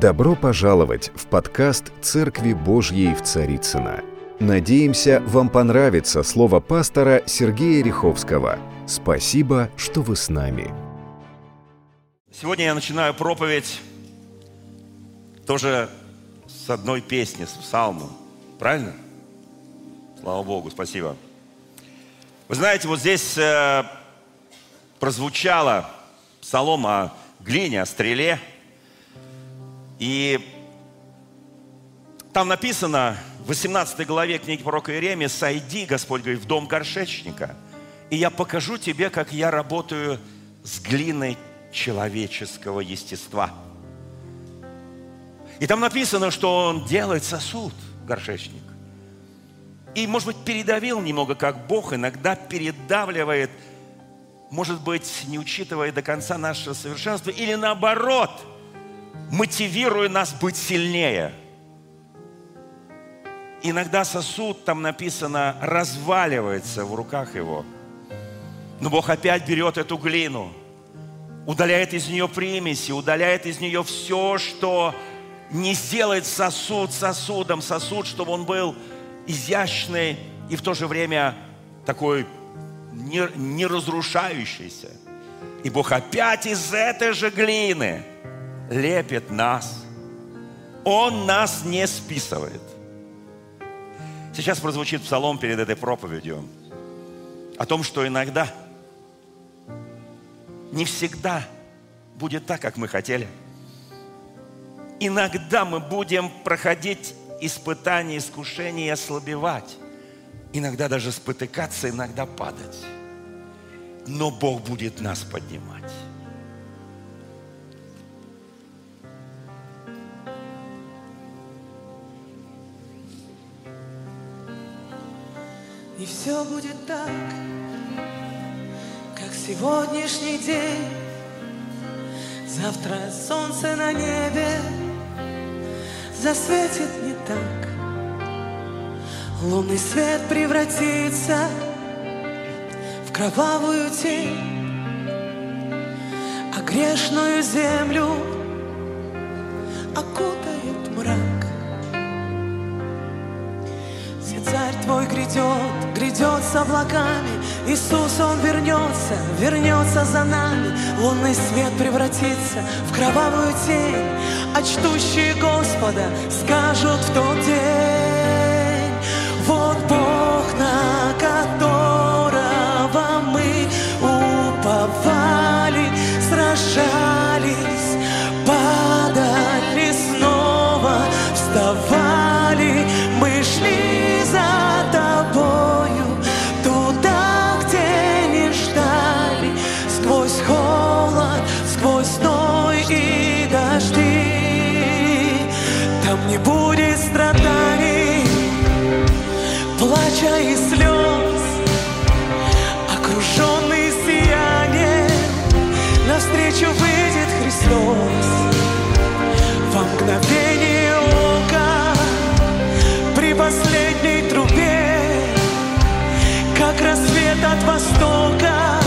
Добро пожаловать в подкаст «Церкви Божьей в Царицыно». Надеемся, вам понравится слово пастора Сергея Риховского. Спасибо, что вы с нами. Сегодня я начинаю проповедь тоже с одной песни, с псалмом. Правильно? Слава Богу, спасибо. Вы знаете, вот здесь прозвучало псалом о глине, о стреле. И там написано в 18 главе книги пророка Иеремии: «Сойди, Господь, говорит, в дом горшечника, и я покажу тебе, как я работаю с глиной человеческого естества». И там написано, что он делает сосуд, горшечник. И, может быть, передавил немного, как Бог иногда передавливает, может быть, не учитывая до конца наше совершенство, или наоборот, мотивируя нас быть сильнее. Иногда сосуд, там написано, разваливается в руках его. Но Бог опять берет эту глину, удаляет из нее примеси, удаляет из нее все, что не сделает сосуд сосудом, сосуд, чтобы он был изящный и в то же время такой не разрушающийся. И Бог опять из этой же глины лепит нас. Он нас не списывает. Сейчас прозвучит псалом перед этой проповедью о том, что иногда не всегда будет так, как мы хотели. Иногда мы будем проходить испытания, искушения и ослабевать. Иногда даже спотыкаться, иногда падать. Но Бог будет нас поднимать. И все будет так, как сегодняшний день. Завтра солнце на небе засветит не так. Лунный свет превратится в кровавую тень, а грешную землю окутает мрак. Все царь твой грядет, грядет с облаками. Иисус, Он вернется, вернется за нами. Лунный свет превратится в кровавую тень, а чтущие Господа скажут в тот день: вот Бог, на которого мы уповали, сражались, падали, снова вставали, мы шли за Тобою туда, где не ждали, сквозь холод, сквозь зной и дожди. Там не будет страданий, плача и слез, окруженный сиянием, навстречу выйдет Христос. Во мгновение ока, при последней трубе, как рассвет от востока,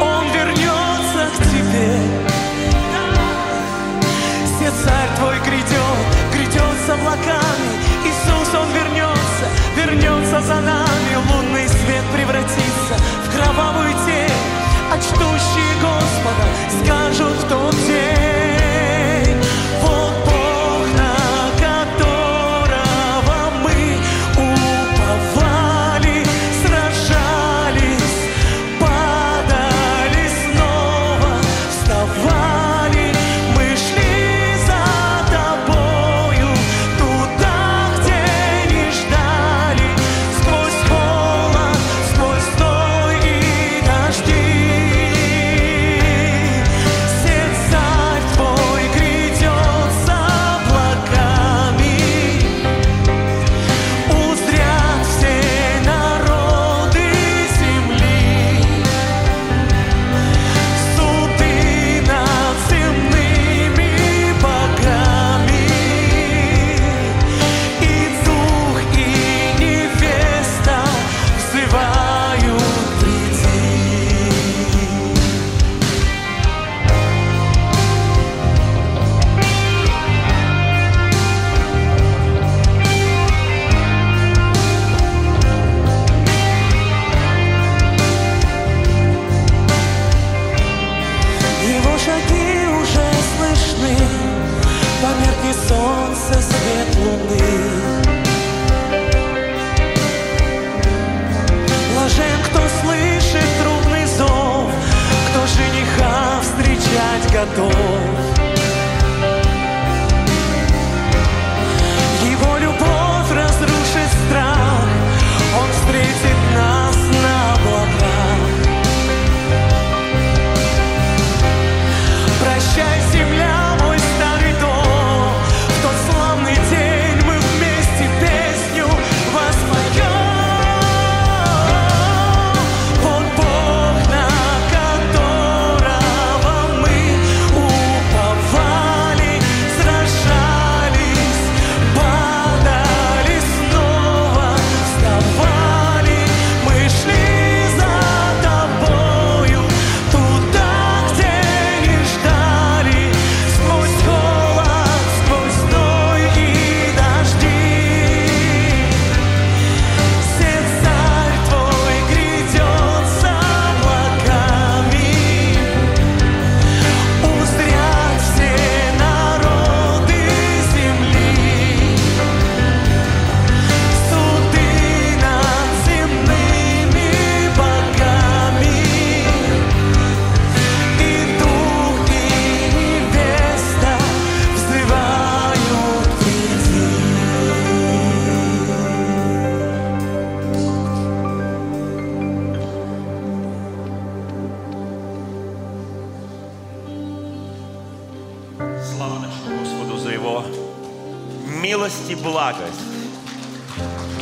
Он вернется к тебе. Царь твой грядет, грядет с облаками. Иисус, Он вернется, вернется за нами. Лунный свет превратится в кровавую тень, а чтущие Господа скажут в тот день: вот Бог, на которого мы уповали, сражались, падали, снова вставали. Льется свет луны. Блажен, кто слышит трубный зов, кто жениха встречать готов. Его любовь разрушит страх, он встретит нас на облаках. Прощай, земля.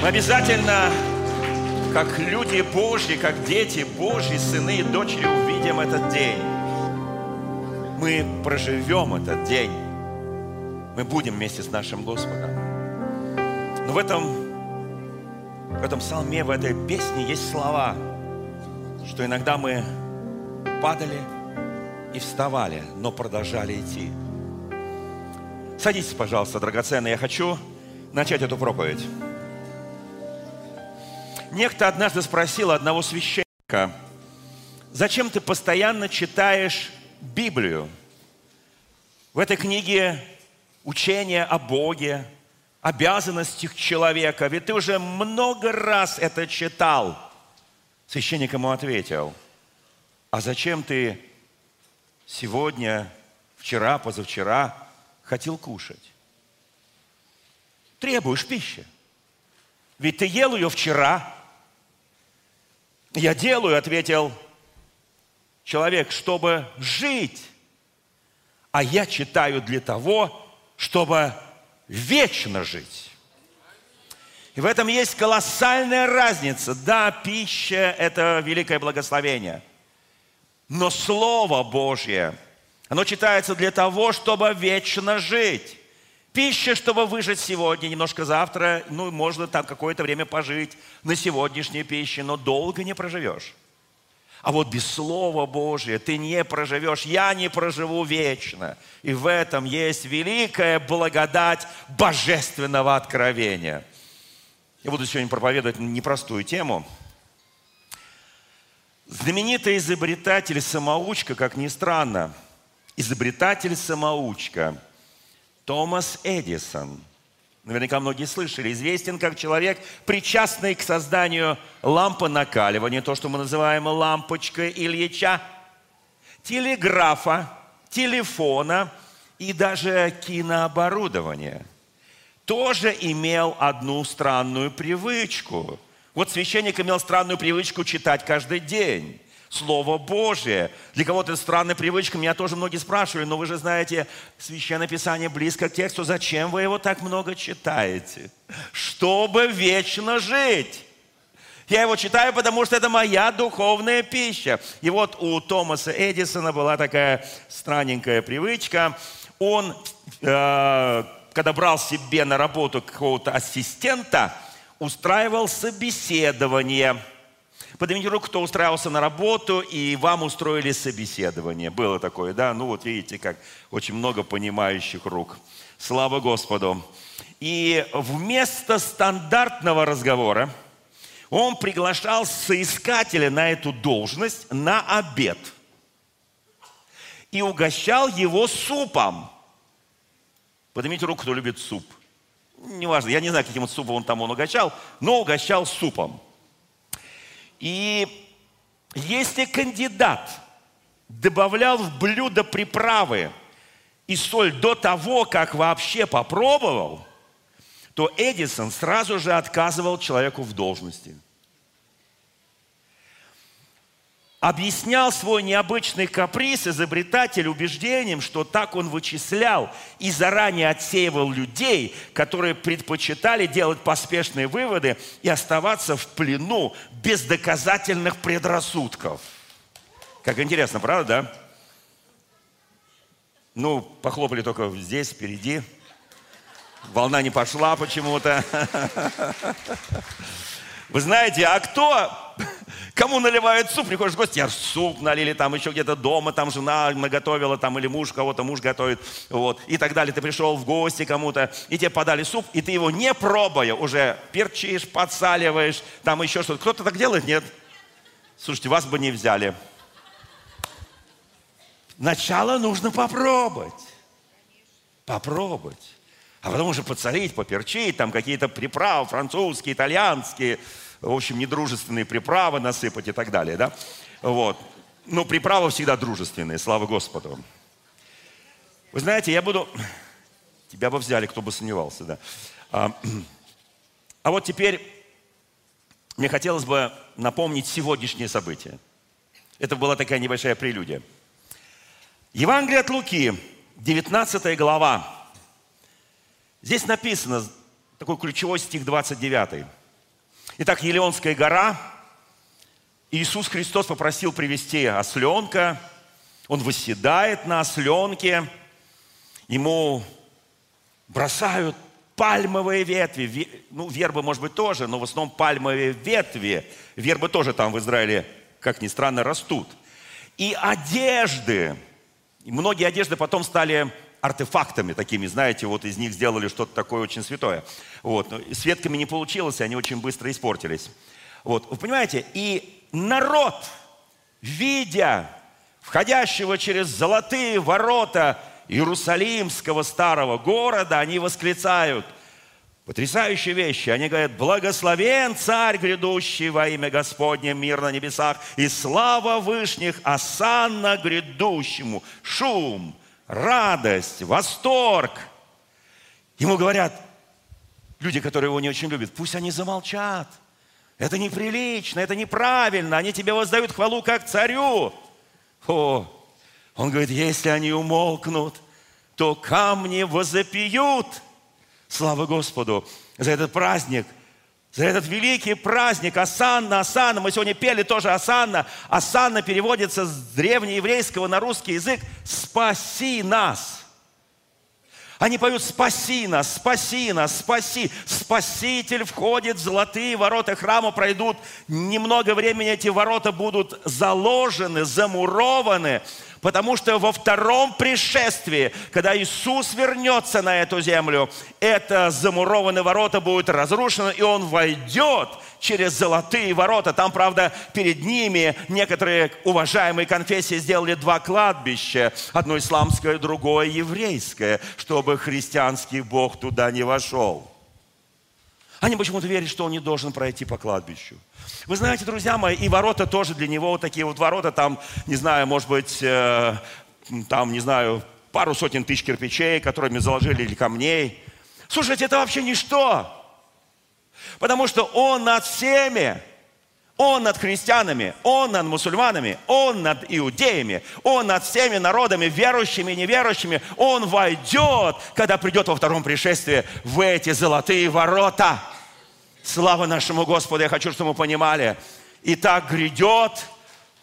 Обязательно, как люди Божьи, как дети Божьи, сыны и дочери, увидим этот день. Мы проживем этот день. Мы будем вместе с нашим Господом. Но в этом псалме, в этой песне есть слова, что иногда мы падали и вставали, но продолжали идти. Садитесь, пожалуйста, драгоценные. Я хочу начать эту проповедь. Некто однажды спросил одного священника: зачем ты постоянно читаешь Библию? В этой книге учение о Боге, обязанности человека. Ведь ты уже много раз это читал. Священник ему ответил: а зачем ты сегодня, вчера, позавчера хотел кушать? Требуешь пищи. Ведь ты ел ее вчера. «Я делаю», — ответил человек, — «чтобы жить, а я читаю для того, чтобы вечно жить». И в этом есть колоссальная разница. Да, пища — это великое благословение, но Слово Божье, оно читается для того, чтобы вечно жить. Пища, чтобы выжить сегодня, немножко завтра, ну, можно там какое-то время пожить на сегодняшней пище, но долго не проживешь. А вот без Слова Божия ты не проживешь, я не проживу вечно. И в этом есть великая благодать божественного откровения. Я буду сегодня проповедовать непростую тему. Знаменитый изобретатель-самоучка, как ни странно, изобретатель-самоучка Томас Эдисон, наверняка многие слышали, известен как человек, причастный к созданию лампы накаливания, то, что мы называем лампочкой Ильича, телеграфа, телефона и даже кинооборудования. Тоже имел одну странную привычку. Вот священник имел странную привычку читать каждый день Слово Божие. Для кого-то это странная привычка. Меня тоже многие спрашивали: но вы же знаете, Священное Писание близко к тексту. Зачем вы его так много читаете? Чтобы вечно жить. Я его читаю, потому что это моя духовная пища. И вот у Томаса Эдисона была такая странненькая привычка. Он, когда брал себе на работу какого-то ассистента, устраивал собеседование. Поднимите руку, кто устраивался на работу, и вам устроили собеседование. Было такое, да? Ну вот видите, как очень много понимающих рук. Слава Господу. И вместо стандартного разговора он приглашал соискателя на эту должность на обед. И угощал его супом. Поднимите руку, кто любит суп. неважно, я не знаю, каким супом он там угощал, но угощал супом. И если кандидат добавлял в блюдо приправы и соль до того, как вообще попробовал, то Эдисон сразу же отказывал человеку в должности. Объяснял свой необычный каприз изобретатель убеждением, что так он вычислял и заранее отсеивал людей, которые предпочитали делать поспешные выводы и оставаться в плену бездоказательных предрассудков. Как интересно, правда, да? Ну, похлопали только здесь, впереди. Волна не пошла почему-то. Вы знаете, а кто, кому наливают суп? Приходишь в гости, я суп налили, там еще где-то дома, там жена наготовила, там или муж кого-то, муж готовит, вот, и так далее. Ты пришел в гости кому-то, и тебе подали суп, и ты его не пробуя уже перчишь, подсаливаешь, там еще что-то. Кто-то так делает? Нет. Слушайте, вас бы не взяли. Сначала нужно попробовать. Попробовать. А потом уже подсолить, поперчить, там какие-то приправы французские, итальянские, в общем, недружественные приправы насыпать и так далее, да? Вот. Но приправы всегда дружественные, слава Господу. Вы знаете, я буду... Тебя бы взяли, кто бы сомневался, да. А вот теперь мне хотелось бы напомнить сегодняшнее событие. Это была такая небольшая прелюдия. Евангелие от Луки, 19 глава. Здесь написано, такой ключевой стих 29. Итак, Елеонская гора. Иисус Христос попросил привести осленка. Он восседает на осленке. Ему бросают пальмовые ветви. Ну, вербы, может быть, тоже, но в основном пальмовые ветви. Вербы тоже там в Израиле, как ни странно, растут. И одежды. Многие одежды потом стали... артефактами такими, знаете, вот из них сделали что-то такое очень святое. Вот. С ветками не получилось, они очень быстро испортились. Вот. Вы понимаете? И народ, видя входящего через золотые ворота Иерусалимского старого города, они восклицают потрясающие вещи. Они говорят: «Благословен Царь грядущий во имя Господне, мир на небесах, и слава вышних, осанна грядущему». Шум, радость, восторг. Ему говорят люди, которые его не очень любят: пусть они замолчат. Это неприлично, это неправильно. Они тебе воздают хвалу как царю. О, он говорит: если они умолкнут, то камни возопьют. Слава Господу за этот праздник, за этот великий праздник. Осанна, осанна. Мы сегодня пели тоже осанна. Осанна переводится с древнееврейского на русский язык «спаси нас». Они поют: «Спаси нас, спаси нас, спаси». Спаситель входит в золотые ворота храма, пройдут немного времени, эти ворота будут заложены, замурованы, потому что во втором пришествии, когда Иисус вернется на эту землю, это замурованные ворота будут разрушены, и Он войдет через золотые ворота. Там, правда, перед ними некоторые уважаемые конфессии сделали два кладбища, одно исламское, другое еврейское, чтобы христианский Бог туда не вошел. Они почему-то верят, что он не должен пройти по кладбищу. Вы знаете, друзья мои, и ворота тоже для него вот такие вот ворота, там, не знаю, может быть, там, не знаю, пару сотен тысяч кирпичей, которыми заложили, или камней. Слушайте, это вообще ничто. Потому что он над всеми, он над христианами, он над мусульманами, он над иудеями, он над всеми народами, верующими и неверующими. Он войдет, когда придет во втором пришествии, в эти золотые ворота. Слава нашему Господу, я хочу, чтобы мы понимали. Итак, грядет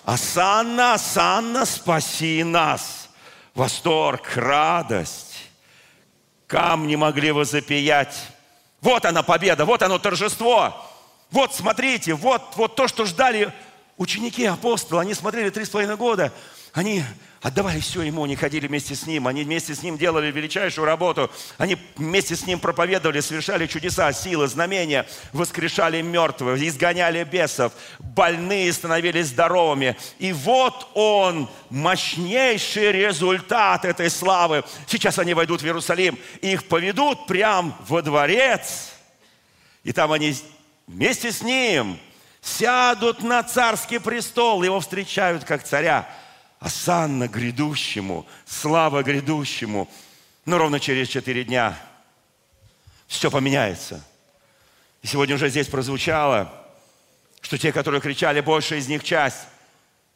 осанна, осанна, спаси нас. Восторг, радость. Камни могли возопиять. Вот она победа, вот оно торжество. Вот, смотрите, вот то, что ждали ученики апостолов. Они смотрели 3,5 года Они отдавали все ему, они ходили вместе с ним, они вместе с ним делали величайшую работу, они вместе с ним проповедовали, совершали чудеса, силы, знамения, воскрешали мертвых, изгоняли бесов, больные становились здоровыми. И вот он, мощнейший результат этой славы. Сейчас они войдут в Иерусалим, их поведут прямо во дворец, и там они вместе с ним сядут на царский престол, его встречают как царя. Осанна грядущему, слава грядущему. Но ровно через 4 дня все поменяется. И сегодня уже здесь прозвучало, что те, которые кричали, большая из них часть,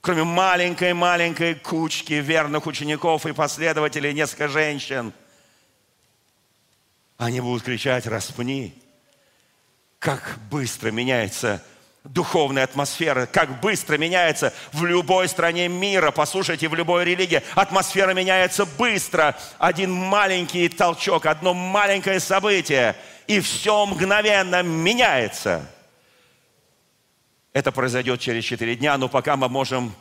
кроме маленькой-маленькой кучки верных учеников и последователей, несколько женщин, они будут кричать: распни. Как быстро меняется духовная атмосфера, как быстро меняется в любой стране мира. Послушайте, в любой религии атмосфера меняется быстро. Один маленький толчок, одно маленькое событие, и все мгновенно меняется. Это произойдет через 4 дня, но пока мы можем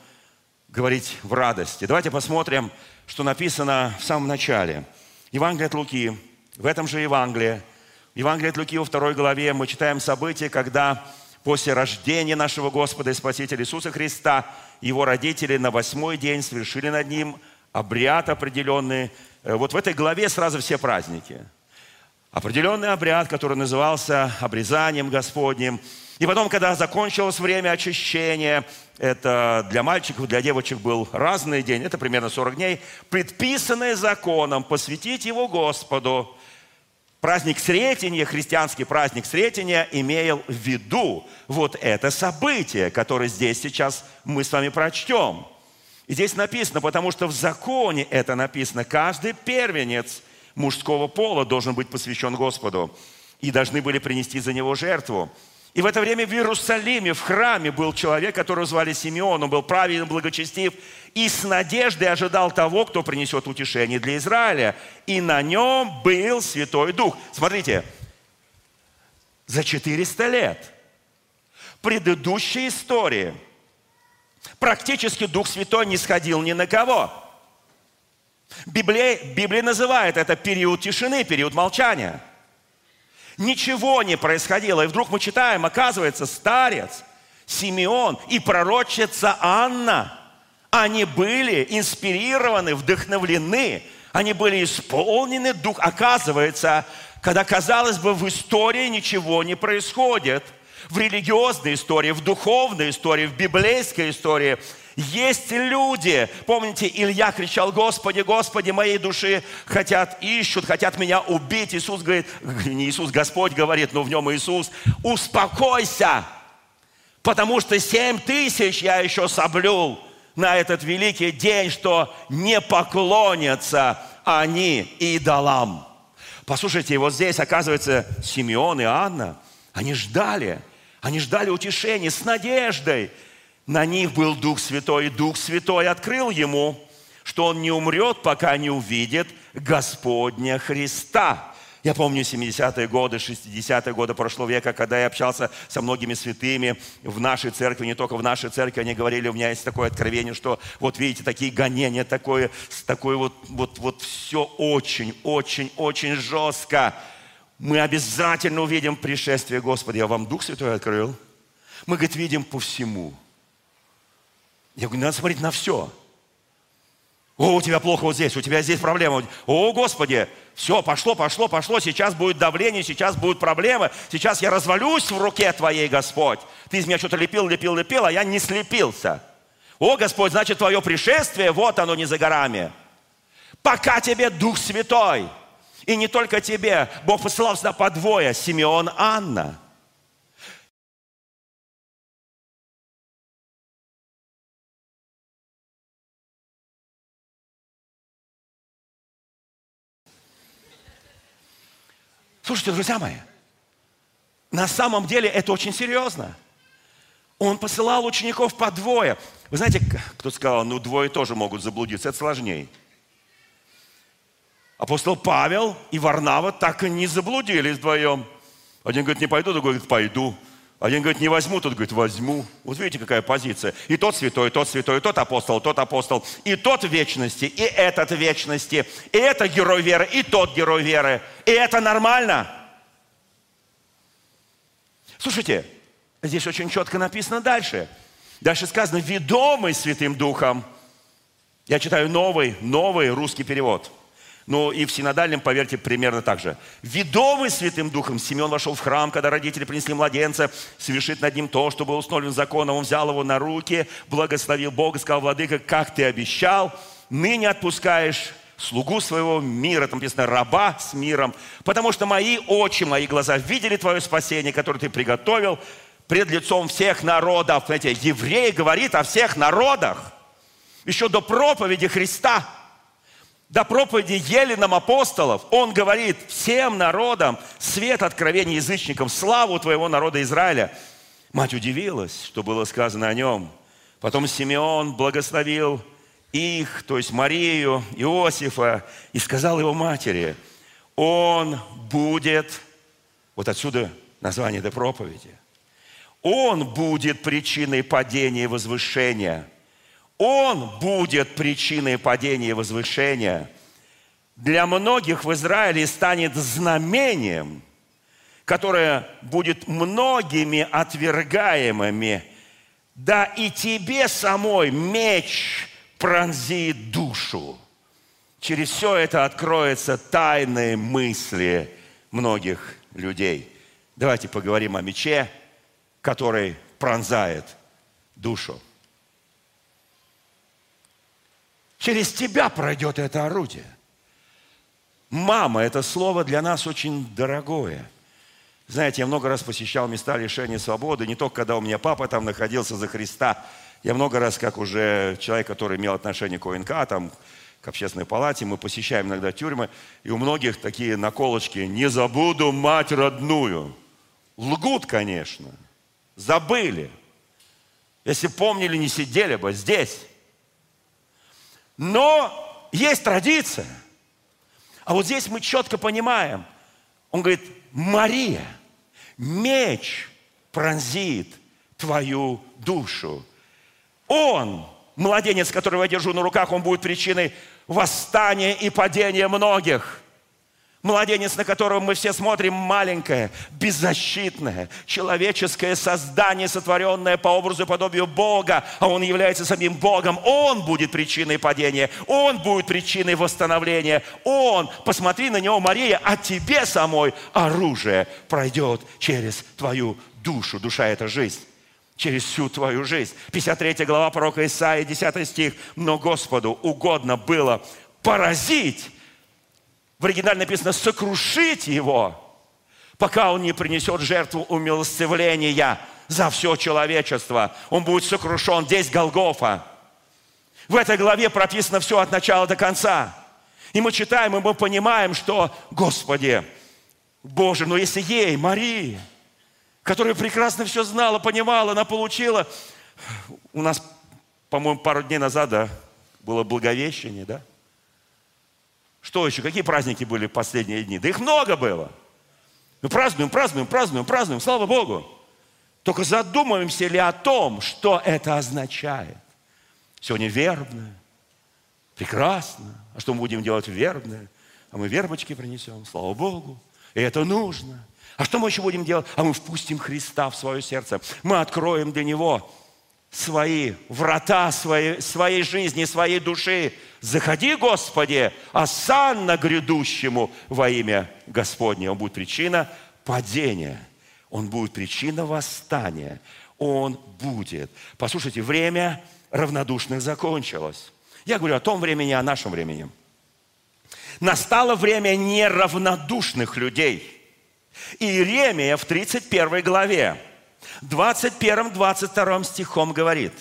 говорить в радости. Давайте посмотрим, что написано в самом начале. Евангелие от Луки, в этом же Евангелие от Луки во 2 главе мы читаем события, когда после рождения нашего Господа и Спасителя Иисуса Христа его родители на 8-й день совершили над ним обряд определенный. Вот в этой главе сразу все праздники. Определенный обряд, который назывался обрезанием Господним. И потом, когда закончилось время очищения, это для мальчиков, для девочек был разный день, это примерно 40 дней, предписанный законом посвятить его Господу. Праздник Сретения, христианский праздник Сретения, имел в виду вот это событие, которое здесь сейчас мы с вами прочтем. И здесь написано, потому что в законе это написано, каждый первенец мужского пола должен быть посвящен Господу, и должны были принести за него жертву. И в это время в Иерусалиме, в храме, был человек, которого звали Симеон, он был праведен, благочестив, и с надеждой ожидал того, кто принесет утешение для Израиля. И на нем был Святой Дух. Смотрите, за 400 лет предыдущей истории практически Дух Святой не сходил ни на кого. Библия называет это период тишины, период молчания. Ничего не происходило. И вдруг мы читаем, оказывается, старец Симеон и пророчица Анна, они были инспирированы, вдохновлены, они были исполнены Дух. Оказывается, когда, казалось бы, в истории ничего не происходит, в религиозной истории, в духовной истории, в библейской истории есть люди. Помните, Илья кричал: «Господи, Господи, моей души хотят, ищут, хотят меня убить». Иисус говорит, не Иисус, Господь говорит, но в нем Иисус: «Успокойся, потому что 7000 я еще соблюл на этот великий день, что не поклонятся они идолам». Послушайте, вот здесь, оказывается, Симеон и Анна, они ждали утешения с надеждой. На них был Дух Святой, и Дух Святой открыл ему, что он не умрет, пока не увидит Господня Христа. Я помню 70-е годы, 60-е годы прошлого века, когда я общался со многими святыми в нашей церкви, не только в нашей церкви, они говорили, у меня есть такое откровение, что вот видите, такие гонения, такое вот все очень жестко. Мы обязательно увидим пришествие Господа. Я вам Дух Святой открыл. Мы, говорит, видим по всему. Я говорю, надо смотреть на все. О, у тебя плохо вот здесь, у тебя здесь проблема. О, Господи, все, пошло, сейчас будет давление, сейчас будут проблемы, сейчас я развалюсь в руке Твоей, Господь. Ты из меня что-то лепил, а я не слепился. О, Господь, значит, Твое пришествие, вот оно, не за горами. Пока тебе Дух Святой, и не только тебе, Бог посылал сюда подвое, Симеон, Анна. Слушайте, друзья мои, на самом деле это очень серьезно. Он посылал учеников по двое. Вы знаете, кто-то сказал, ну двое тоже могут заблудиться, это сложнее. Апостол Павел и Варнава так и не заблудились вдвоем. Один говорит, не пойду, другой говорит, пойду. Один говорит, не возьму, тот говорит, возьму. Вот видите, какая позиция. И тот святой, и тот святой, и тот апостол, и тот в вечности, и этот в вечности, и это герой веры, и тот герой веры. И это нормально. Слушайте, здесь очень четко написано дальше. Дальше сказано, ведомый Святым Духом. Я читаю новый русский перевод. Ну и в синодальном, поверьте, примерно так же. «Ведомый Святым Духом, Симеон вошел в храм, когда родители принесли младенца, совершит над ним то, что было установлено законом. Он взял его на руки, благословил Бога, сказал, Владыка, как ты обещал, ныне отпускаешь слугу своего мира». Там написано «раба с миром». «Потому что мои очи, мои глаза видели твое спасение, которое ты приготовил пред лицом всех народов». Знаете, еврей говорит о всех народах. Еще до проповеди Христа. До проповеди Еленам апостолов он говорит всем народам свет откровения язычникам, славу твоего народа Израиля. Мать удивилась, что было сказано о нем. Потом Симеон благословил их, то есть Марию, Иосифа, и сказал его матери, он будет, вот отсюда название этой проповеди, он будет причиной падения и возвышения. Он будет причиной падения и возвышения. Для многих в Израиле станет знамением, которое будет многими отвергаемыми. Да и тебе самой меч пронзит душу. Через все это откроются тайные мысли многих людей. Давайте поговорим о мече, который пронзает душу. Через тебя пройдет это орудие. Мама, это слово для нас очень дорогое. Знаете, я много раз посещал места лишения свободы, не только когда у меня папа там находился за Христа. Я много раз, как уже человек, который имел отношение к ОНК, там, к общественной палате, мы посещаем иногда тюрьмы, и у многих такие наколочки «Не забуду мать родную». Лгут, конечно. Забыли. Если помнили, не сидели бы здесь. Но есть традиция. А вот здесь мы четко понимаем. Он говорит, Мария, меч пронзит твою душу. Он, младенец, которого я держу на руках, он будет причиной восстания и падения многих. Младенец, на которого мы все смотрим, маленькое, беззащитное, человеческое создание, сотворенное по образу и подобию Бога, а он является самим Богом. Он будет причиной падения, он будет причиной восстановления. Он, посмотри на него, Мария, а тебе самой оружие пройдет через твою душу. Душа – это жизнь. Через всю твою жизнь. 53 глава пророка Исаии, 10 стих. «Но Господу угодно было поразить». В оригинале написано «сокрушить его, пока он не принесет жертву умилостивления за все человечество». Он будет сокрушен. Здесь Голгофа. В этой главе прописано все от начала до конца. И мы читаем, и мы понимаем, что, Господи, Боже, но если ей, Марии, которая прекрасно все знала, понимала, она получила... У нас, по-моему, пару дней назад было Благовещение, да? Что еще? Какие праздники были в последние дни? Да их много было. Мы празднуем, слава Богу. Только задумываемся ли о том, что это означает? Сегодня вербное, прекрасно. А что мы будем делать вербное? А мы вербочки принесем, слава Богу. И это нужно. А что мы еще будем делать? А мы впустим Христа в свое сердце. Мы откроем для Него свои врата своей жизни, своей души. Заходи, Господи, осанна грядущему во имя Господне. Он будет причина падения. Он будет причина восстания. Он будет. Послушайте, время равнодушных закончилось. Я говорю о том времени, о нашем времени. Настало время неравнодушных людей. Иеремия в 31 главе. 21-22 стихом говорит,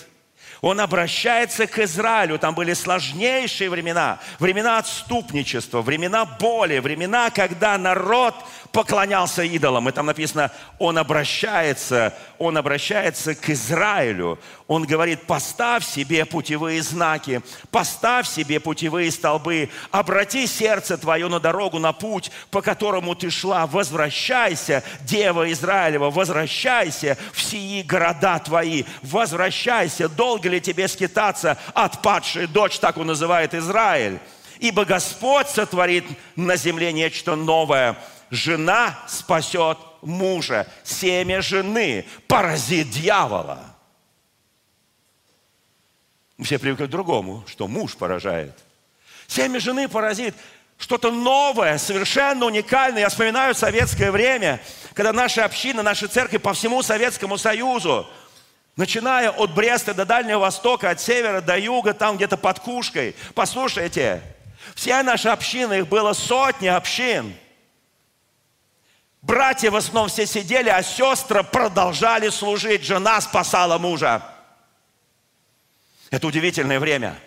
Он обращается к Израилю. Там были сложнейшие времена. Времена отступничества, времена боли, времена, когда народ поклонялся идолам. И там написано, он обращается к Израилю. Он говорит, поставь себе путевые знаки, поставь себе путевые столбы, обрати сердце твое на дорогу, на путь, по которому ты шла. Возвращайся, Дева Израилева, возвращайся в сии города твои, возвращайся, долго ли тебе скитаться, отпадшая дочь, так он называет Израиль. Ибо Господь сотворит на земле нечто новое. Жена спасет мужа, семя жены поразит дьявола. Все привыкли к другому, что муж поражает. Семя жены поразит. Что-то новое, совершенно уникальное. Я вспоминаю советское время, когда наша община, наши церкви по всему Советскому Союзу, начиная от Бреста до Дальнего Востока, от севера до юга, там где-то под Кушкой. Послушайте, вся наша община, их было сотни общин. Братья в основном все сидели, а сестры продолжали служить. Жена спасала мужа. Это удивительное время.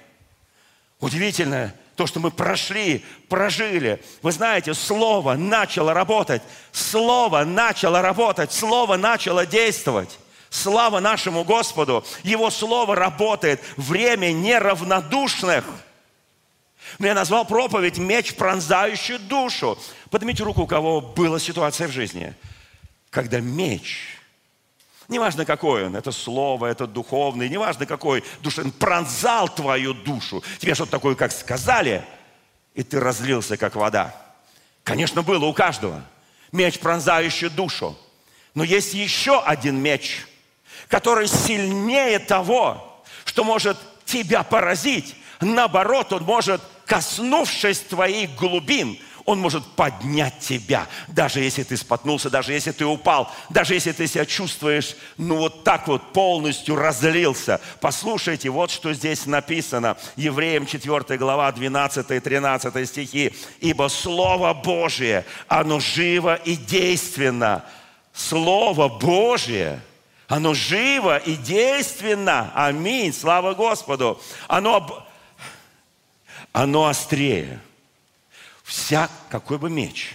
Удивительное. То, что мы прошли, прожили. Вы знаете, слово начало работать. Слово начало работать. Слово начало действовать. Слава нашему Господу. Его слово работает. Время неравнодушных. Но я назвал проповедь «Меч, пронзающий душу». Поднимите руку, у кого была ситуация в жизни, когда меч, неважно какой он, это слово, это духовный, неважно какой душевный, пронзал твою душу. Тебе что-то такое, как сказали, и ты разлился, как вода. Конечно, было у каждого. Меч, пронзающий душу. Но есть еще один меч, который сильнее того, что может тебя поразить. Наоборот, он может, коснувшись твоих глубин, он может поднять тебя, даже если ты споткнулся, даже если ты упал, даже если ты себя чувствуешь, вот так вот полностью разлился. Послушайте, вот что здесь написано. Евреям 4 глава, 12 и 13 стихи. «Ибо Слово Божие, оно живо и действенно». Слово Божие, оно живо и действенно. Аминь. Слава Господу. Оно острее. Какой бы меч.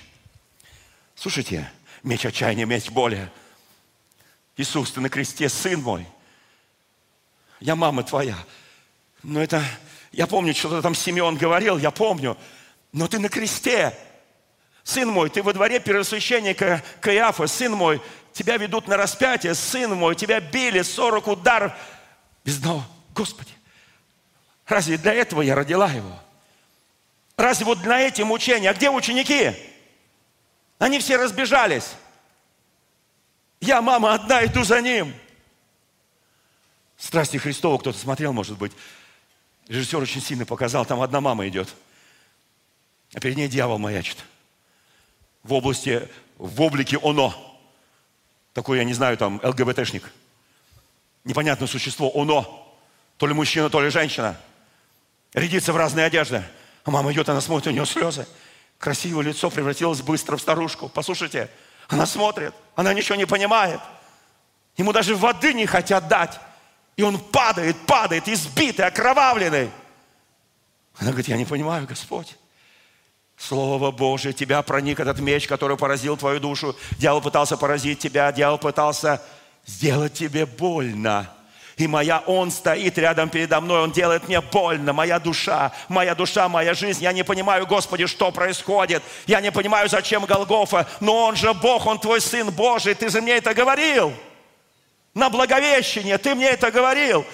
Слушайте, меч отчаяния, меч боли. Иисус, ты на кресте, сын мой. Я мама твоя. Но это, я помню, что-то там Симеон говорил, я помню. Но ты на кресте. Сын мой, ты во дворе первосвященника Каиафа. Сын мой, тебя ведут на распятие. Сын мой, тебя били 40 ударов. Без одного. Господи, разве для этого я родила его? Разве вот на эти мучения? А где ученики? Они все разбежались. Я, мама, одна иду за ним. Страсти Христова кто-то смотрел, может быть. Режиссер очень сильно показал. Там одна мама идет. А перед ней дьявол маячит. В облике оно. Такой, я не знаю, там ЛГБТшник. Непонятное существо оно. То ли мужчина, то ли женщина. Рядится в разные одежды. А мама идет, она смотрит, у нее слезы. Красивое лицо превратилось быстро в старушку. Послушайте, она смотрит, она ничего не понимает. Ему даже воды не хотят дать. И он падает, избитый, окровавленный. Она говорит, я не понимаю, Господь. Слово Божие, тебя проник этот меч, который поразил твою душу. Дьявол пытался поразить тебя, дьявол пытался сделать тебе больно. И он стоит рядом передо мной, он делает мне больно, моя душа, моя жизнь. Я не понимаю, Господи, что происходит. Я не понимаю, зачем Голгофа. Но он же Бог, он твой Сын Божий. Ты же мне это говорил. На Благовещение ты мне это говорил.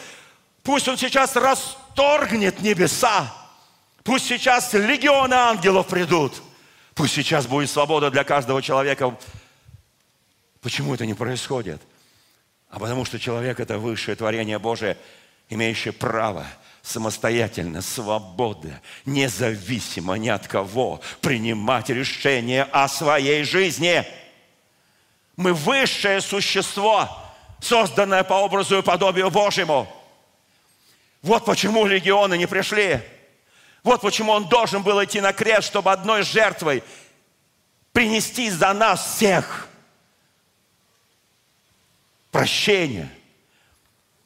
Пусть он сейчас расторгнет небеса. Пусть сейчас легионы ангелов придут. Пусть сейчас будет свобода для каждого человека. Почему это не происходит? А потому что человек – это высшее творение Божие, имеющее право самостоятельно, свободно, независимо ни от кого принимать решение о своей жизни. Мы высшее существо, созданное по образу и подобию Божьему. Вот почему легионы не пришли. Вот почему он должен был идти на крест, чтобы одной жертвой принести за нас всех. Прощение.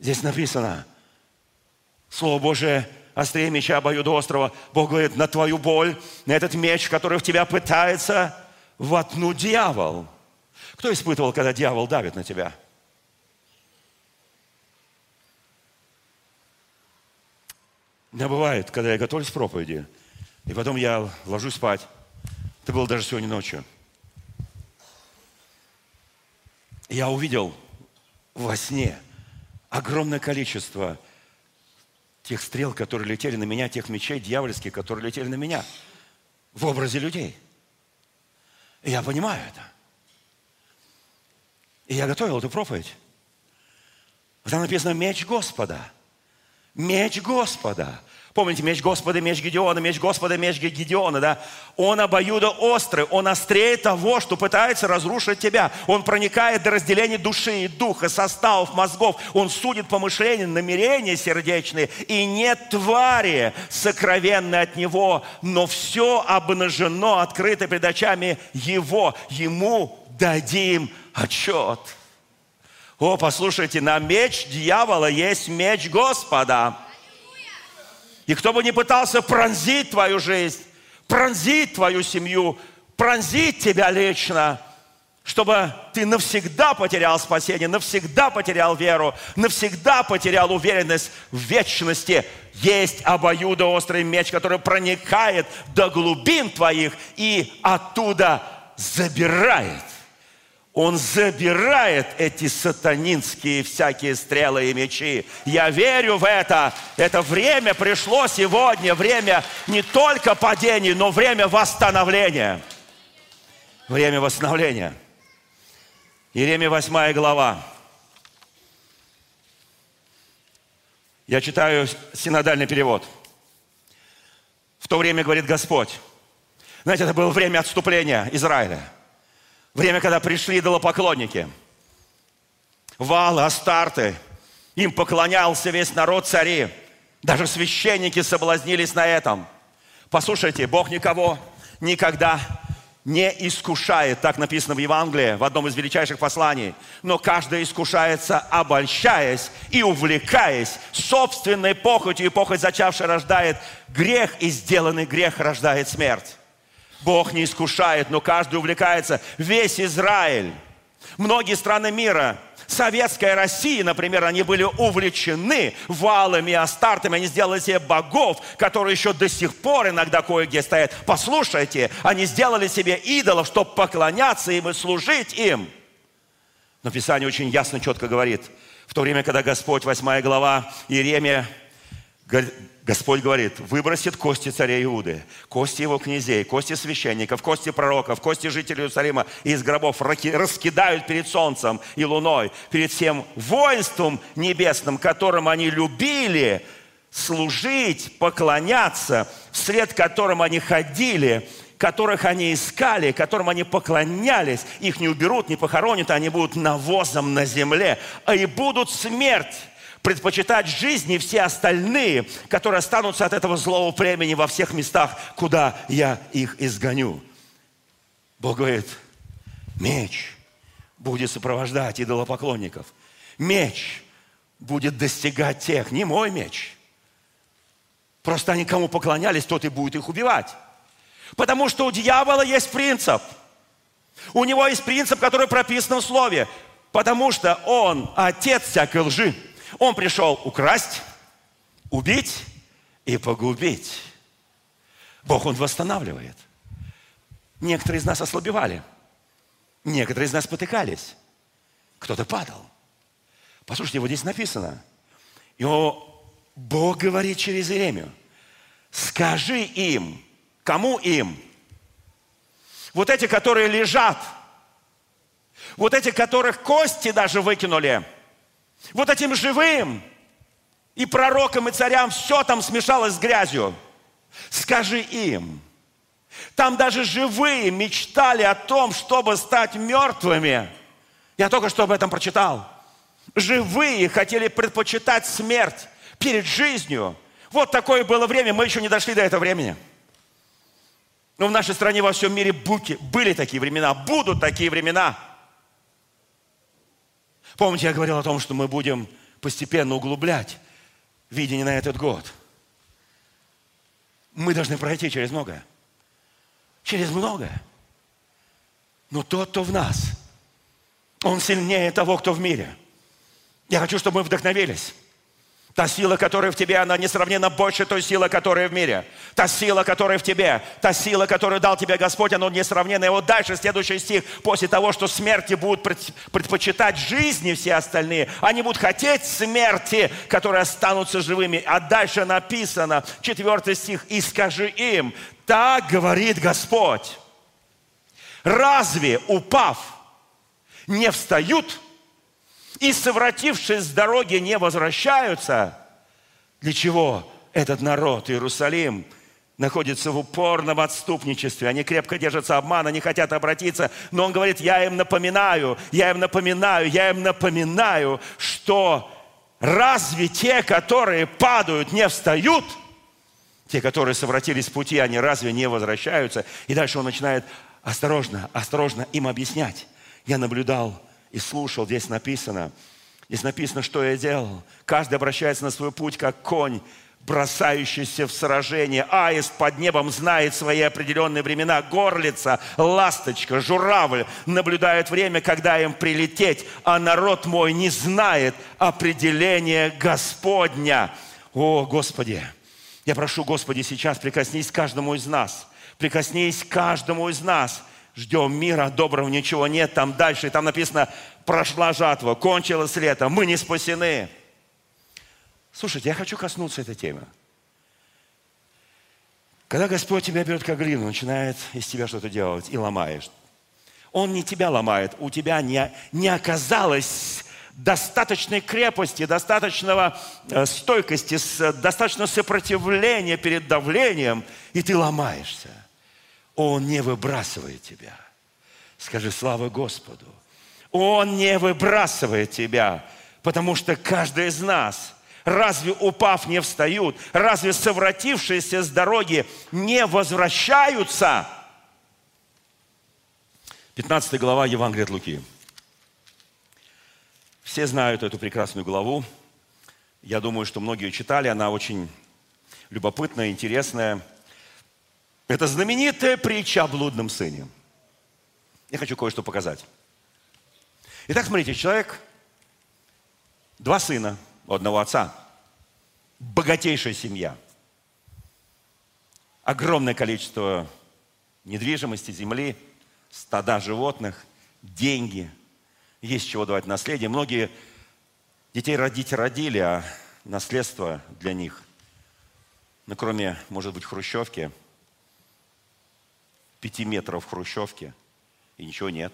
Здесь написано, Слово Божие острее меча обоюдоострого. Бог говорит, на твою боль, на этот меч, который в тебя пытается воткнуть дьявол. Кто испытывал, когда дьявол давит на тебя? У меня бывает, когда я готовлюсь к проповеди, и потом я ложусь спать. Это было даже сегодня ночью. Я увидел во сне огромное количество тех стрел, которые летели на меня, тех мечей дьявольских, которые летели на меня, в образе людей. И я понимаю это. И я готовил эту проповедь. Там написано «Меч Господа». Меч Господа. Помните, меч Господа, меч Гедеона, меч Господа, меч Гедеона, да? Он обоюдоострый, он острее того, что пытается разрушить тебя. Он проникает до разделения души и духа, составов, мозгов. Он судит помышления, намерения сердечные. И нет твари сокровенной от него, но все обнажено, открыто пред очами его. Ему дадим отчет. О, послушайте, на меч дьявола есть меч Господа. И кто бы ни пытался пронзить твою жизнь, пронзить твою семью, пронзить тебя лично, чтобы ты навсегда потерял спасение, навсегда потерял веру, навсегда потерял уверенность в вечности, есть обоюдоострый меч, который проникает до глубин твоих и оттуда забирает. Он забирает эти сатанинские всякие стрелы и мечи. Я верю в это. Это время пришло сегодня. Время не только падений, но время восстановления. Время восстановления. Иеремия 8 глава. Я читаю синодальный перевод. В то время, говорит Господь. Знаете, это было время отступления Израиля. Время, когда пришли идолопоклонники. Валы, астарты. Им поклонялся весь народ, цари. Даже священники соблазнились на этом. Послушайте, Бог никого никогда не искушает. Так написано в Евангелии, в одном из величайших посланий. Но каждый искушается, обольщаясь и увлекаясь собственной похотью. И похоть, зачавшая, рождает грех, и сделанный грех рождает смерть. Бог не искушает, но каждый увлекается. Весь Израиль, многие страны мира, Советская Россия, например, они были увлечены валами, астартами, они сделали себе богов, которые еще до сих пор иногда кое-где стоят. Послушайте, они сделали себе идолов, чтобы поклоняться им и служить им. Но Писание очень ясно, четко говорит. В то время, когда Господь, 8 глава, Иеремия, Господь говорит, выбросит кости царя Иуды, кости его князей, кости священников, кости пророков, кости жителей Иерусалима из гробов, раскидают перед солнцем и луной, перед всем воинством небесным, которым они любили служить, поклоняться, вслед которым они ходили, которых они искали, которым они поклонялись. Их не уберут, не похоронят, они будут навозом на земле, а и будут смерть. Предпочитать жизни все остальные, которые останутся от этого злого племени во всех местах, куда я их изгоню. Бог говорит, меч будет сопровождать идолопоклонников. Меч будет достигать тех, не мой меч. Просто они кому поклонялись, тот и будет их убивать. Потому что у дьявола есть принцип. У него есть принцип, который прописан в слове. Потому что он отец всякой лжи. Он пришел украсть, убить и погубить. Бог, Он восстанавливает. Некоторые из нас ослабевали. Некоторые из нас потыкались. Кто-то падал. Послушайте, вот здесь написано. И Бог говорит через Иеремию. Скажи им. Кому им? Вот эти, которые лежат. Вот эти, которых кости даже выкинули. Вот этим живым и пророкам, и царям все там смешалось с грязью. Скажи им. Там даже живые мечтали о том, чтобы стать мертвыми. Я только что об этом прочитал. Живые хотели предпочитать смерть перед жизнью. Вот такое было время. Мы еще не дошли до этого времени. Но в нашей стране, во всем мире были такие времена, будут такие времена. Помните, я говорил о том, что мы будем постепенно углублять видение на этот год. Мы должны пройти через многое. Через многое. Но тот, кто в нас, он сильнее того, кто в мире. Я хочу, чтобы мы вдохновились. Та сила, которая в тебе, она несравненно больше той силы, которая в мире. Та сила, которая в тебе, та сила, которую дал тебе Господь, она несравненна. И вот дальше, следующий стих. После того, что смерти будут предпочитать жизни все остальные, они будут хотеть смерти, которые останутся живыми. А дальше написано, 4 стих. «И скажи им, так говорит Господь, разве, упав, не встают и, совратившись с дороги, не возвращаются?» Для чего этот народ, Иерусалим, находится в упорном отступничестве? Они крепко держатся обмана, не хотят обратиться. Но он говорит, я им напоминаю, что разве те, которые падают, не встают? Те, которые совратились с пути, они разве не возвращаются? И дальше он начинает осторожно им объяснять. Я наблюдал и слушал, здесь написано, что я делал. Каждый обращается на свой путь, как конь, бросающийся в сражение. Аист под небом знает свои определенные времена. Горлица, ласточка, журавль наблюдают время, когда им прилететь. А народ мой не знает определения Господня. О, Господи! Я прошу, Господи, сейчас прикоснись к каждому из нас. Прикоснись к каждому из нас. Ждем мира, доброго ничего нет. Там дальше, там написано, прошла жатва, кончилось лето, мы не спасены. Слушайте, я хочу коснуться этой темы. Когда Господь тебя берет как глину, начинает из тебя что-то делать и ломаешь. Он не тебя ломает, у тебя не оказалось достаточной крепости, достаточного стойкости, достаточно сопротивления перед давлением, и ты ломаешься. Он не выбрасывает тебя. Скажи, слава Господу. Он не выбрасывает тебя, потому что каждый из нас, разве упав не встают, разве совратившиеся с дороги не возвращаются? 15 глава Евангелия от Луки. Все знают эту прекрасную главу. Я думаю, что многие читали. Она очень любопытная, интересная. Это знаменитая притча о блудном сыне. Я хочу кое-что показать. Итак, смотрите, человек, два сына у одного отца, богатейшая семья, огромное количество недвижимости, земли, стада животных, деньги, есть чего давать наследие. Многие детей родители родили, а наследство для них, ну, кроме, может быть, хрущевки, 5 метров в хрущевке, и ничего нет.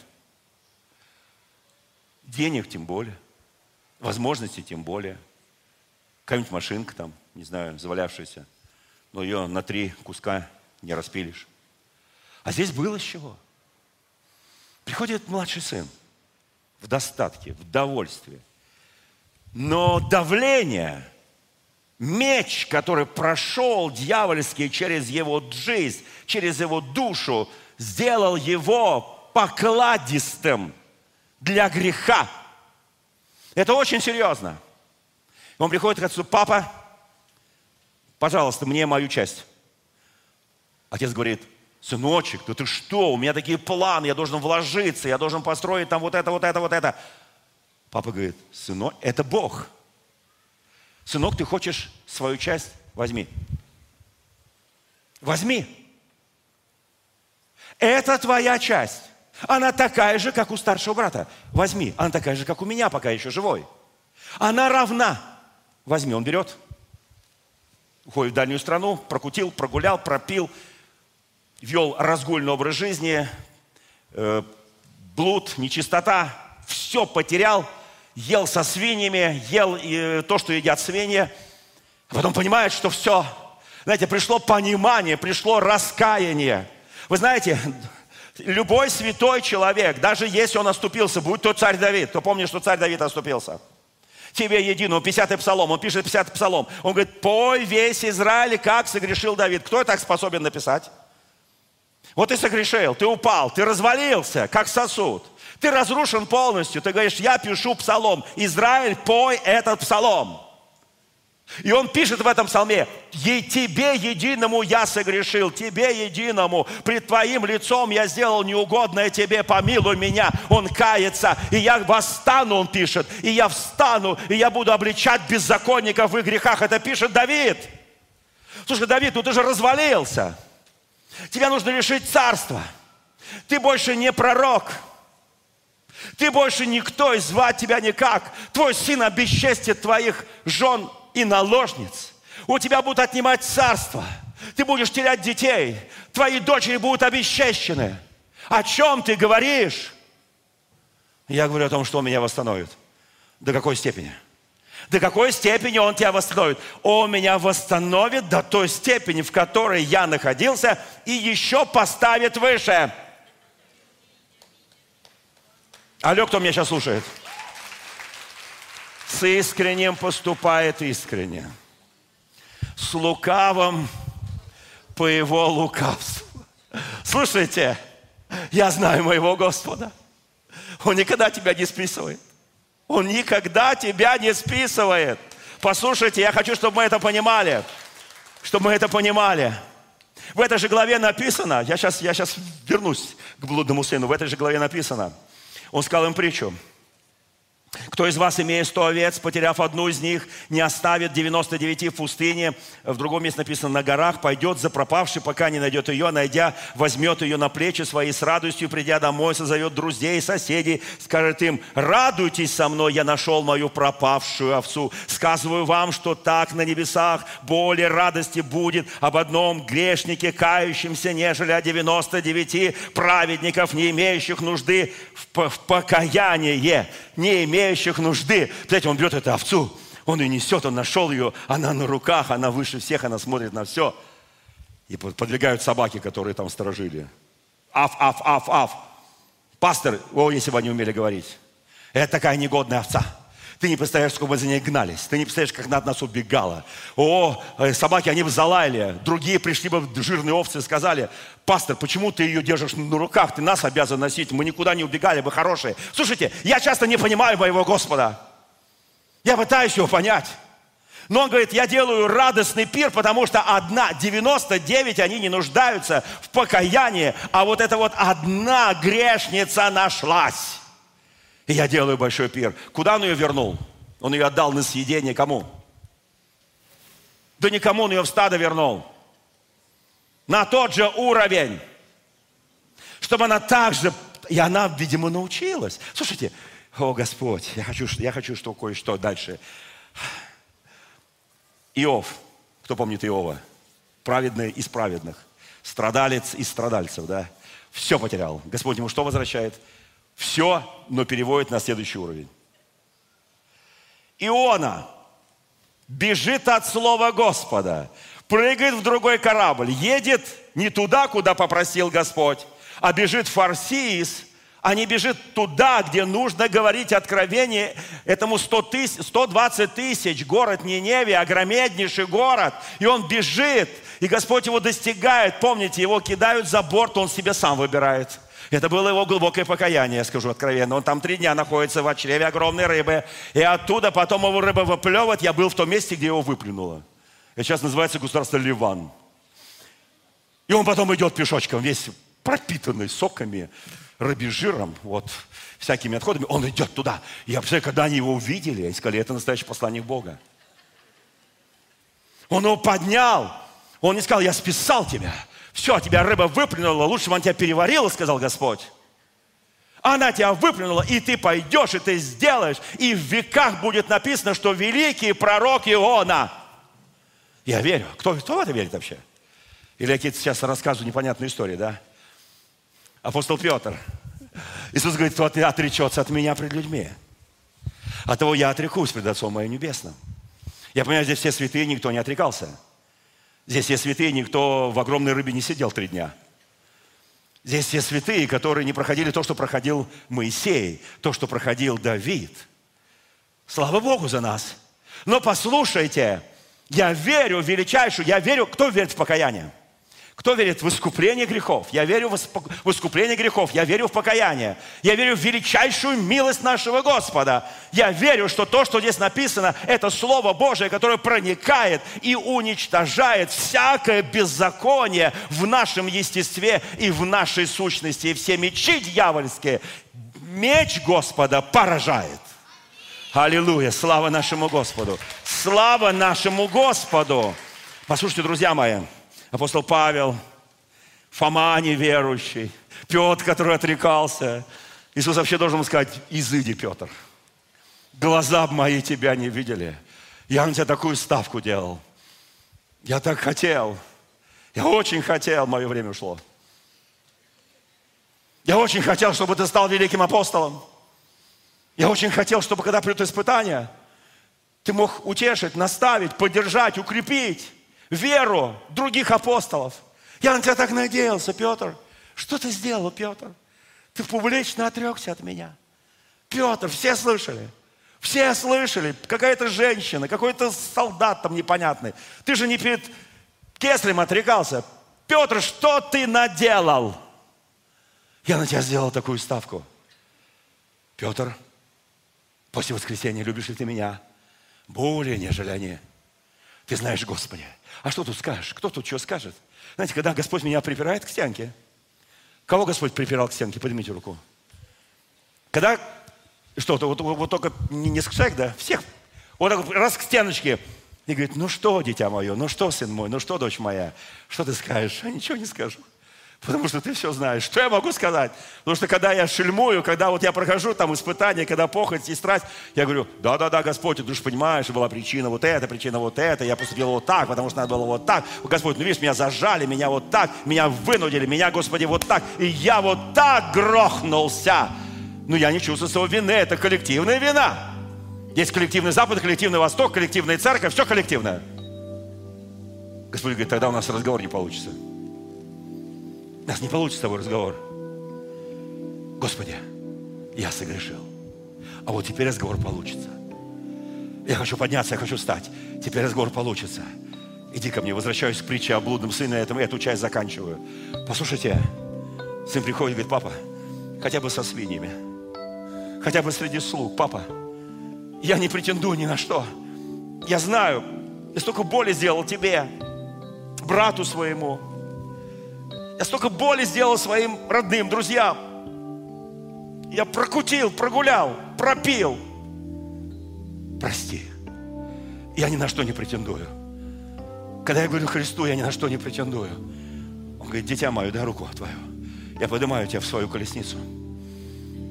Денег тем более, возможностей тем более. Какая-нибудь машинка там, не знаю, завалявшаяся, но ее на 3 куска не распилишь. А здесь было с чего. Приходит младший сын в достатке, в довольстве. Но давление, меч, который прошел дьявольский через его жизнь, через его душу, сделал его покладистым для греха. Это очень серьезно. Он приходит к отцу: папа, пожалуйста, мне мою часть. Отец говорит: сыночек, да ты что, у меня такие планы, я должен вложиться, я должен построить там вот это. Папа говорит: сынок, это Бог. Сынок, ты хочешь свою часть? Возьми. Это твоя часть. Она такая же, как у старшего брата. Возьми. Она такая же, как у меня, пока еще живой. Она равна. Возьми. Он берет. Уходит в дальнюю страну. Прокутил, прогулял, пропил. Вел разгульный образ жизни. Блуд, нечистота. Все потерял. Ел со свиньями, ел то, что едят свиньи, а потом понимает, что все. Знаете, пришло понимание, пришло раскаяние. Вы знаете, любой святой человек, даже если он оступился, будь то царь Давид, то помни, что царь Давид оступился. Тебе единого, 50-й псалом, он пишет 50-й псалом. Он говорит: пой весь Израиль, как согрешил Давид. Кто так способен написать? Вот ты согрешил, ты упал, ты развалился, как сосуд. Ты разрушен полностью. Ты говоришь: я пишу псалом. Израиль, пой этот псалом. И он пишет в этом псалме: «Тебе единому я согрешил, тебе единому, пред твоим лицом я сделал неугодное тебе, помилуй меня». Он кается, и я восстану, он пишет, и я встану, и я буду обличать беззаконников в их грехах. Это пишет Давид. Слушай, Давид, ну ты же развалился. Тебя нужно лишить царства. Ты больше не пророк. Ты больше никто, и звать тебя никак. Твой сын обесчестит твоих жен и наложниц. У тебя будут отнимать царство. Ты будешь терять детей. Твои дочери будут обесчещены. О чем ты говоришь? Я говорю о том, что он меня восстановит. До какой степени? До какой степени он тебя восстановит? Он меня восстановит до той степени, в которой я находился, и еще поставит выше. Алло, кто меня сейчас слушает? С искренним поступает искренне. С лукавым по его лукавству. Слушайте, я знаю моего Господа. Он никогда тебя не списывает. Он никогда тебя не списывает. Послушайте, я хочу, чтобы мы это понимали. Чтобы мы это понимали. В этой же главе написано, я сейчас вернусь к блудному сыну, в этой же главе написано. Он сказал им притчу. «Кто из вас, имея 100 овец, потеряв одну из них, не оставит 99 в пустыне?» В другом месте написано: «На горах пойдет за пропавшей, пока не найдет ее. Найдя, возьмет ее на плечи свои с радостью, придя домой, созовет друзей и соседей, скажет им: радуйтесь со мной, я нашел мою пропавшую овцу. Сказываю вам, что так на небесах более радости будет об одном грешнике, кающемся, нежели о 99 праведников, не имеющих нужды в покаянии». Не имеющих нужды. Представляете, он берет эту овцу, он ее несет, он нашел ее, она на руках, она выше всех, она смотрит на все. И подвигают собаки, которые там сторожили. Аф. Пастор, о, если бы они умели говорить. Это такая негодная овца. Ты не представляешь, сколько мы за ней гнались. Ты не представляешь, как она от нас убегала. О, собаки, они бы залаяли. Другие пришли бы в жирные овцы и сказали: пастор, почему ты ее держишь на руках? Ты нас обязан носить. Мы никуда не убегали бы, хорошие. Слушайте, я часто не понимаю моего Господа. Я пытаюсь его понять. Но он говорит: я делаю радостный пир, потому что 99, они не нуждаются в покаянии. А вот эта вот одна грешница нашлась. И я делаю большой пир. Куда он ее вернул? Он ее отдал на съедение кому? Да никому, он ее в стадо вернул. На тот же уровень. Чтобы она так же... И она, видимо, научилась. Слушайте, о, Господь, я хочу что кое-что дальше. Иов, кто помнит Иова? Праведный из праведных. Страдалец из страдальцев, да? Все потерял. Господь ему что возвращает? Все, но переводит на следующий уровень. Иона бежит от слова Господа, прыгает в другой корабль, едет не туда, куда попросил Господь, а бежит в Фарсис, а не бежит туда, где нужно говорить откровение этому 120 тысяч, город Ниневия, огромнейший город, и он бежит, и Господь его достигает. Помните, его кидают за борт, он себе сам выбирает. Это было его глубокое покаяние, я скажу откровенно. Он там 3 дня находится в чреве огромной рыбы. И оттуда потом его рыба выплевывает. Я был в том месте, где его выплюнуло. Это сейчас называется государство Ливан. И он потом идет пешочком, весь пропитанный соками, рыбежиром, вот, всякими отходами. Он идет туда. И я представляю, когда они его увидели, они сказали: это настоящий посланник Бога. Он его поднял. Он не сказал: я списал тебя. Все, тебя рыба выплюнула, лучше бы она тебя переварила, сказал Господь. Она тебя выплюнула, и ты пойдешь, и ты сделаешь. И в веках будет написано, что великий пророк Иона. Я верю. Кто в это верит вообще? Или я какие-то сейчас рассказываю непонятную историю, да? Апостол Петр. Иисус говорит: кто отречется от меня пред людьми, от того я отрекусь пред Отцом моим небесным. Я понимаю, здесь все святые, никто не отрекался. Здесь все святые, никто в огромной рыбе не сидел 3 дня. Здесь все святые, которые не проходили то, что проходил Моисей, то, что проходил Давид. Слава Богу за нас. Но послушайте, я верю в величайшую, кто верит в покаяние? Кто верит в искупление грехов? Я верю в искупление грехов. Я верю в покаяние. Я верю в величайшую милость нашего Господа. Я верю, что то, что здесь написано, это Слово Божие, которое проникает и уничтожает всякое беззаконие в нашем естестве и в нашей сущности. И все мечи дьявольские меч Господа поражает. Аллилуйя! Слава нашему Господу! Слава нашему Господу! Послушайте, друзья мои, апостол Павел, Фома неверующий, Петр, который отрекался. Иисус вообще должен сказать: «Изыди, Петр, глаза мои тебя не видели. Я на тебя такую ставку делал. Я так хотел. Я очень хотел, мое время ушло. Я очень хотел, чтобы ты стал великим апостолом. Я очень хотел, чтобы когда придут испытания, ты мог утешить, наставить, поддержать, укрепить веру других апостолов. Я на тебя так надеялся, Петр. Что ты сделал, Петр? Ты публично отрекся от меня. Петр, все слышали? Все слышали. Какая-то женщина, какой-то солдат там непонятный. Ты же не перед кесарем отрекался. Петр, что ты наделал? Я на тебя сделал такую ставку. Петр, после воскресения любишь ли ты меня? Более, нежели они. Ты знаешь, Господи. А что тут скажешь? Кто тут что скажет? Знаете, когда Господь меня припирает к стенке. Кого Господь припирал к стенке? Поднимите руку. Когда что-то, вот только несколько человек, да? Всех. Вот так вот раз к стеночке. И говорит: ну что, дитя мое, ну что, сын мой, ну что, дочь моя? Что ты скажешь? Я ничего не скажу. Потому что ты все знаешь. Что я могу сказать? Потому что когда я шельмую, когда вот я прохожу там испытания, когда похоть и страсть, я говорю: да-да-да, Господь, ты же понимаешь, была причина вот эта, я поступил вот так, потому что надо было вот так. Господь, ну видишь, меня зажали, меня вот так, меня вынудили, меня, Господи, вот так. И я вот так грохнулся. Но я не чувствую своего вины, это коллективная вина. Есть коллективный Запад, коллективный Восток, коллективная Церковь, все коллективное. Господь говорит: тогда у нас разговор не получится. У нас не получится с тобой разговор. Господи, я согрешил. А вот теперь разговор получится. Я хочу подняться, я хочу встать. Теперь разговор получится. Иди ко мне, возвращаюсь к притче о блудном сыне, эту часть заканчиваю. Послушайте, сын приходит и говорит: папа, хотя бы со свиньями, хотя бы среди слуг, папа, я не претендую ни на что. Я знаю, я столько боли сделал тебе, брату своему. Я столько боли сделал своим родным, друзьям. Я прокутил, прогулял, пропил. Прости. Я ни на что не претендую. Когда я говорю Христу, я ни на что не претендую. Он говорит: дитя мое, дай руку твою. Я поднимаю тебя в свою колесницу.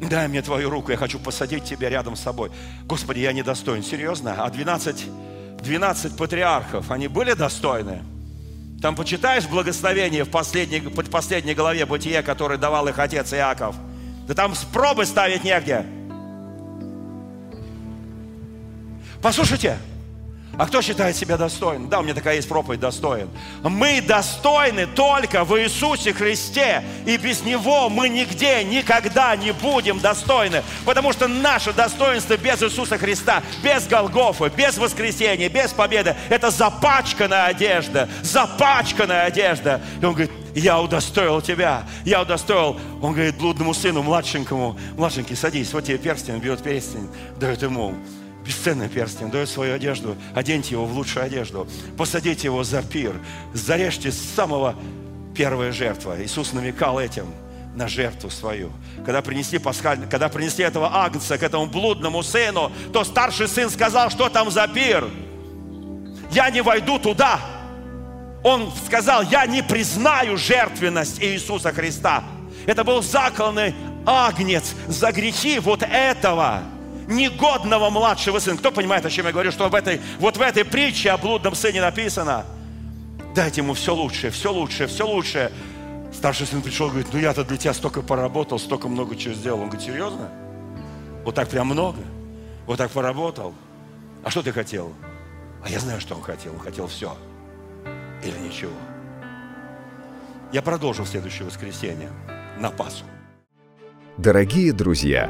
Дай мне твою руку, я хочу посадить тебя рядом с собой. Господи, я недостоин. Серьезно? А 12 патриархов, они были достойны? Там почитаешь благословение в последней главе Бытия, которое давал их отец Иаков. Да там пробы ставить негде. Послушайте, а кто считает себя достойным? Да, у меня такая есть проповедь: достоин. Мы достойны только в Иисусе Христе. И без Него мы нигде никогда не будем достойны. Потому что наше достоинство без Иисуса Христа, без Голгофы, без воскресения, без победы — это запачканная одежда. Запачканная одежда. И Он говорит: я удостоил тебя. Я удостоил. Он говорит блудному сыну, младшенькому: младшенький, садись, вот тебе перстень. Берет перстень, дает ему. Бесценный перстень, дает свою одежду, оденьте его в лучшую одежду, посадите его за пир, зарежьте с самого первой жертвы. Иисус намекал этим на жертву свою. Когда принесли этого агнца к этому блудному сыну, то старший сын сказал: что там за пир? Я не войду туда. Он сказал: я не признаю жертвенность Иисуса Христа. Это был закланный агнец за грехи вот этого негодного младшего сына. Кто понимает, о чем я говорю? Что вот в этой притче о блудном сыне написано: дайте ему все лучшее, все лучшее, все лучшее. Старший сын пришел и говорит: ну я-то для тебя столько поработал, столько много чего сделал. Он говорит: серьезно? Вот так прям много? Вот так поработал? А что ты хотел? А я знаю, что он хотел. Он хотел все. Или ничего. Я продолжу в следующее воскресенье на Пасху. Дорогие друзья,